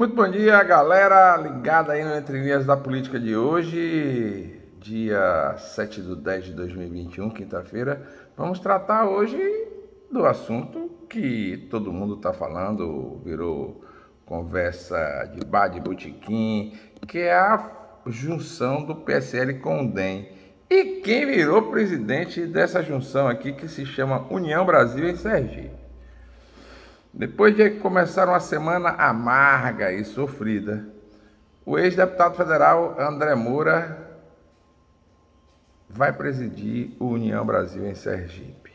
Muito bom dia, galera, ligada aí no Entre Linhas da Política de hoje, dia 7/10/2021, quinta-feira. Vamos tratar hoje do assunto que todo mundo está falando, virou conversa de bar, de botequim, que é a junção do PSL com o DEM. E quem virou presidente dessa junção aqui, que se chama União Brasil em Sergipe. Depois de começar uma semana amarga e sofrida, o ex-deputado federal André Moura vai presidir o União Brasil em Sergipe.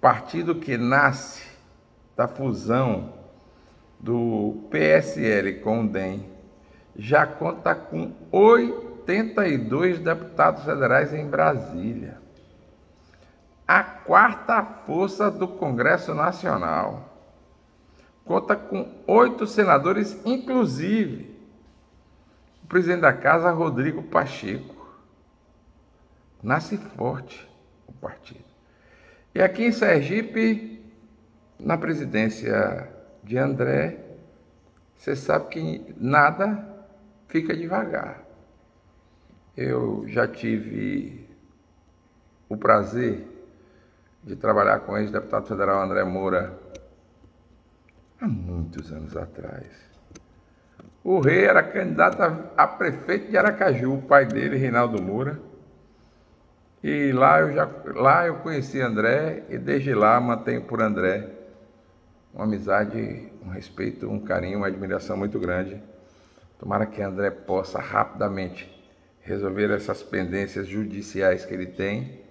Partido que nasce da fusão do PSL com o DEM já conta com 82 deputados federais em Brasília. A quarta força do Congresso Nacional. Conta com 8 senadores, inclusive o presidente da casa, Rodrigo Pacheco. Nasce forte o partido. E aqui em Sergipe, na presidência de André, você sabe que nada fica devagar. Eu já tive o prazer de trabalhar com o ex-deputado federal André Moura há muitos anos atrás. O rei era candidato a prefeito de Aracaju, o pai dele, Reinaldo Moura. E lá eu conheci André e desde lá mantenho por André uma amizade, um respeito, um carinho, uma admiração muito grande. Tomara que André possa rapidamente resolver essas pendências judiciais que ele tem,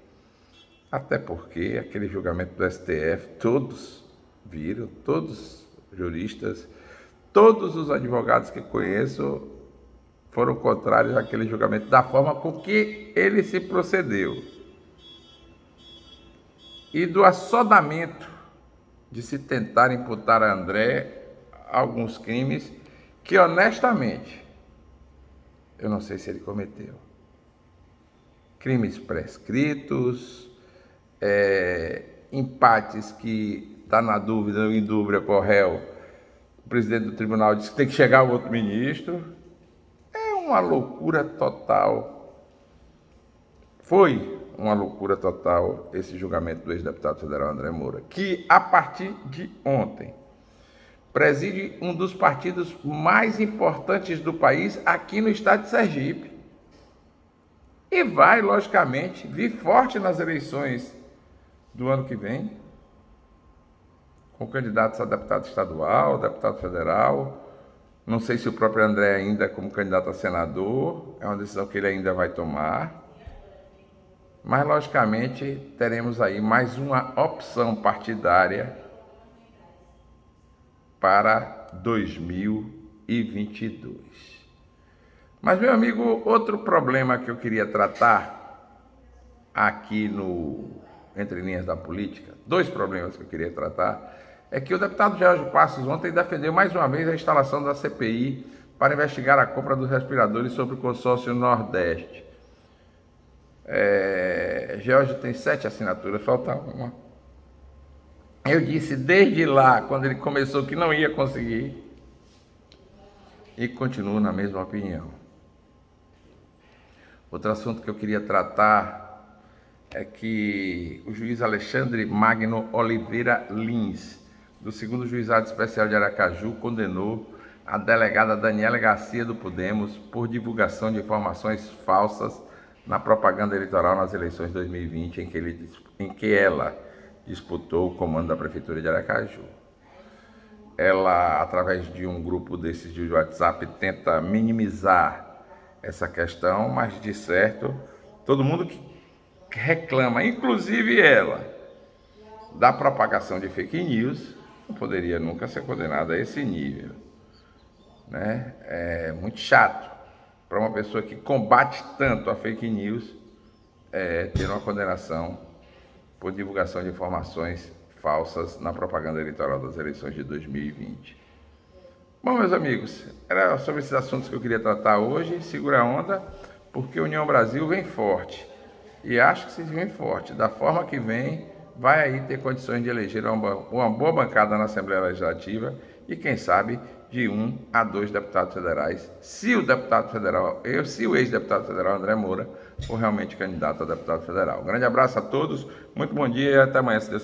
até porque aquele julgamento do STF, todos viram, todos os juristas, todos os advogados que conheço foram contrários àquele julgamento, da forma com que ele se procedeu. E do assodamento de se tentar imputar a André alguns crimes que, honestamente, eu não sei se ele cometeu. Crimes prescritos, empates que está na dúvida, ou indúbria para o réu. O presidente do tribunal disse que tem que chegar o outro ministro. É uma loucura total. Foi uma loucura total esse julgamento do ex-deputado federal André Moura, que a partir de ontem preside um dos partidos mais importantes do país aqui no estado de Sergipe e vai, logicamente, vir forte nas eleições do ano que vem, com candidatos a deputado estadual, deputado federal, não sei se o próprio André ainda como candidato a senador, é uma decisão que ele ainda vai tomar, mas, logicamente, teremos aí mais uma opção partidária para 2022. Mas, meu amigo, outro problema que eu queria tratar aqui no Entre Linhas da Política, dois problemas que eu queria tratar, é que o deputado Jorge Passos ontem defendeu mais uma vez a instalação da CPI para investigar a compra dos respiradores sobre o consórcio Nordeste. Jorge tem 7 assinaturas, falta uma. Eu disse desde lá, quando ele começou, que não ia conseguir. E continuo na mesma opinião. Outro assunto que eu queria tratar é que o juiz Alexandre Magno Oliveira Lins, do 2º Juizado Especial de Aracaju, condenou a delegada Daniela Garcia do Podemos por divulgação de informações falsas na propaganda eleitoral nas eleições de 2020, em que ela disputou o comando da Prefeitura de Aracaju. Ela, através de um grupo desses de WhatsApp, tenta minimizar essa questão, mas, de certo, todo mundo que reclama, inclusive ela, da propagação de fake news, não poderia nunca ser condenada a esse nível, né? É muito chato para uma pessoa que combate tanto a fake news ter uma condenação por divulgação de informações falsas na propaganda eleitoral das eleições de 2020. Bom, meus amigos, era sobre esses assuntos que eu queria tratar hoje. Segura a onda, porque a União Brasil vem forte. E acho que se vem forte. Da forma que vem, vai aí ter condições de eleger uma boa bancada na Assembleia Legislativa e, quem sabe, de 1 a 2 deputados federais, se o deputado federal, se o ex-deputado federal André Moura for realmente candidato a deputado federal. Um grande abraço a todos, muito bom dia e até amanhã, se Deus quiser.